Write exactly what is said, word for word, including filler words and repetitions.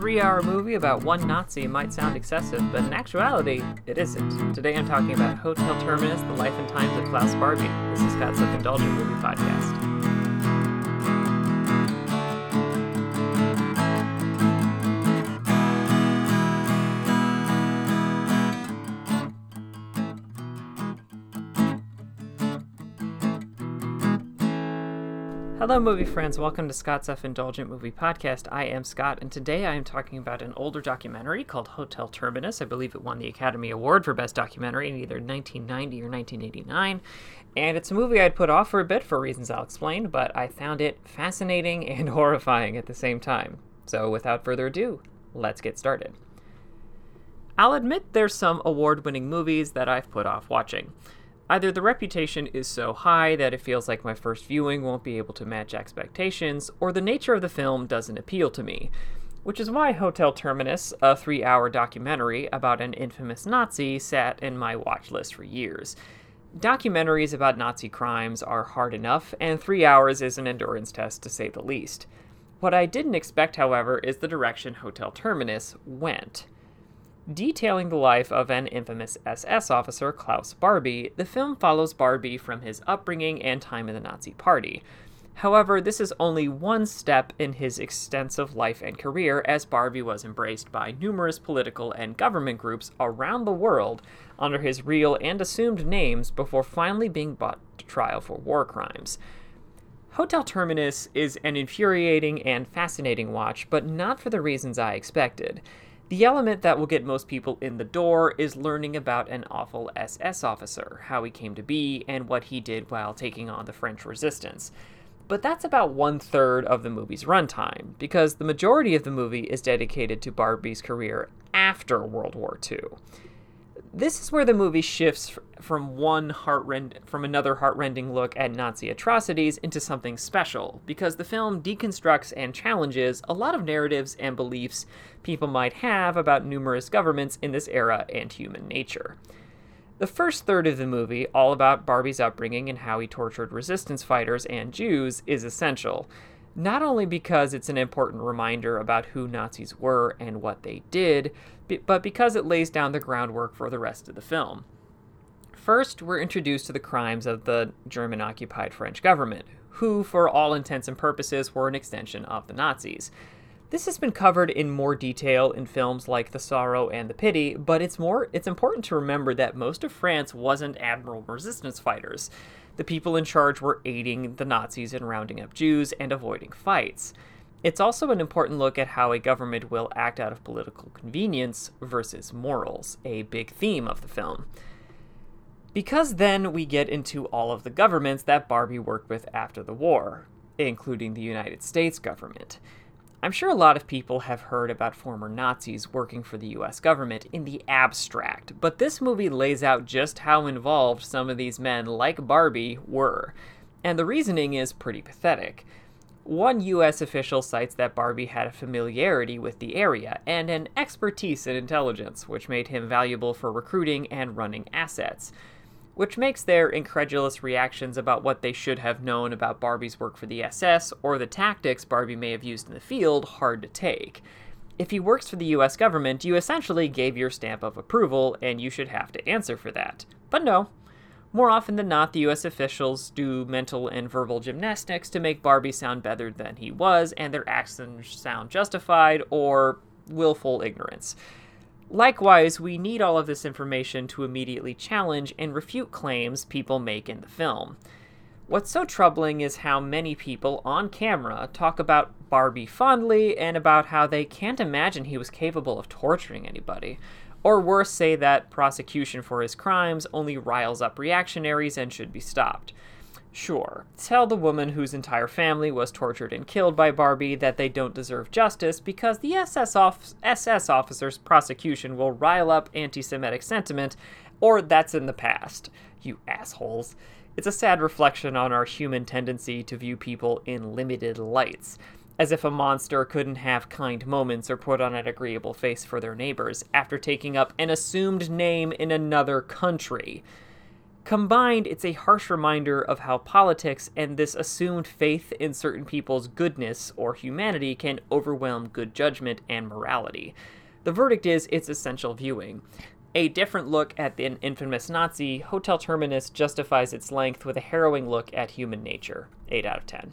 three-hour movie about one Nazi might sound excessive, but in actuality, it isn't. Today I'm talking about Hotel Terminus, The Life and Times of Klaus Barbie. This is Scott's Self-Indulgent Movie Podcast. Hello, movie friends. Welcome to Scott's Self-Indulgent Movie Podcast. I am Scott, and today I am talking about an older documentary called Hotel Terminus. I believe it won the Academy Award for Best Documentary in either nineteen ninety or nineteen eighty-nine. And it's a movie I'd put off for a bit for reasons I'll explain, but I found it fascinating and horrifying at the same time. So without further ado, let's get started. I'll admit there's some award-winning movies that I've put off watching. Either the reputation is so high that it feels like my first viewing won't be able to match expectations, or the nature of the film doesn't appeal to me. Which is why Hotel Terminus, a three-hour documentary about an infamous Nazi, sat in my watch list for years. Documentaries about Nazi crimes are hard enough, and three hours is an endurance test to say the least. What I didn't expect, however, is the direction Hotel Terminus went. Detailing the life of an infamous S S officer, Klaus Barbie, the film follows Barbie from his upbringing and time in the Nazi Party. However, this is only one step in his extensive life and career, as Barbie was embraced by numerous political and government groups around the world under his real and assumed names before finally being brought to trial for war crimes. Hotel Terminus is an infuriating and fascinating watch, but not for the reasons I expected. The element that will get most people in the door is learning about an awful S S officer, how he came to be, and what he did while taking on the French resistance. But that's about one-third of the movie's runtime, because the majority of the movie is dedicated to Barbie's career after World War Two. This is where the movie shifts from one heartrend- from another heartrending look at Nazi atrocities into something special, because the film deconstructs and challenges a lot of narratives and beliefs people might have about numerous governments in this era and human nature. The first third of the movie, all about Barbie's upbringing and how he tortured resistance fighters and Jews, is essential. Not only because it's an important reminder about who Nazis were and what they did, but because it lays down the groundwork for the rest of the film. First, we're introduced to the crimes of the German-occupied French government, who, for all intents and purposes, were an extension of the Nazis. This has been covered in more detail in films like The Sorrow and the Pity, but it's more it's important to remember that most of France wasn't admirable resistance fighters. The people in charge were aiding the Nazis in rounding up Jews and avoiding fights. It's also an important look at how a government will act out of political convenience versus morals, a big theme of the film. Because then we get into all of the governments that Barbie worked with after the war, including the United States government. I'm sure a lot of people have heard about former Nazis working for the U S government in the abstract, but this movie lays out just how involved some of these men, like Barbie, were, and the reasoning is pretty pathetic. One U S official cites that Barbie had a familiarity with the area and an expertise in intelligence, which made him valuable for recruiting and running assets, which makes their incredulous reactions about what they should have known about Barbie's work for the S S or the tactics Barbie may have used in the field hard to take. If he works for the U S government, you essentially gave your stamp of approval, and you should have to answer for that. But no. More often than not, the U S officials do mental and verbal gymnastics to make Barbie sound better than he was, and their actions sound justified or willful ignorance. Likewise, we need all of this information to immediately challenge and refute claims people make in the film. What's so troubling is how many people on camera talk about Barbie fondly and about how they can't imagine he was capable of torturing anybody, or worse, say that prosecution for his crimes only riles up reactionaries and should be stopped. Sure, tell the woman whose entire family was tortured and killed by Barbie that they don't deserve justice because the S S, off- S S officer's prosecution will rile up anti-Semitic sentiment, or that's in the past, you assholes. It's a sad reflection on our human tendency to view people in limited lights, as if a monster couldn't have kind moments or put on an agreeable face for their neighbors after taking up an assumed name in another country. Combined, it's a harsh reminder of how politics and this assumed faith in certain people's goodness or humanity can overwhelm good judgment and morality. The verdict is it's essential viewing. A different look at the infamous Nazi, Hotel Terminus justifies its length with a harrowing look at human nature. eight out of ten.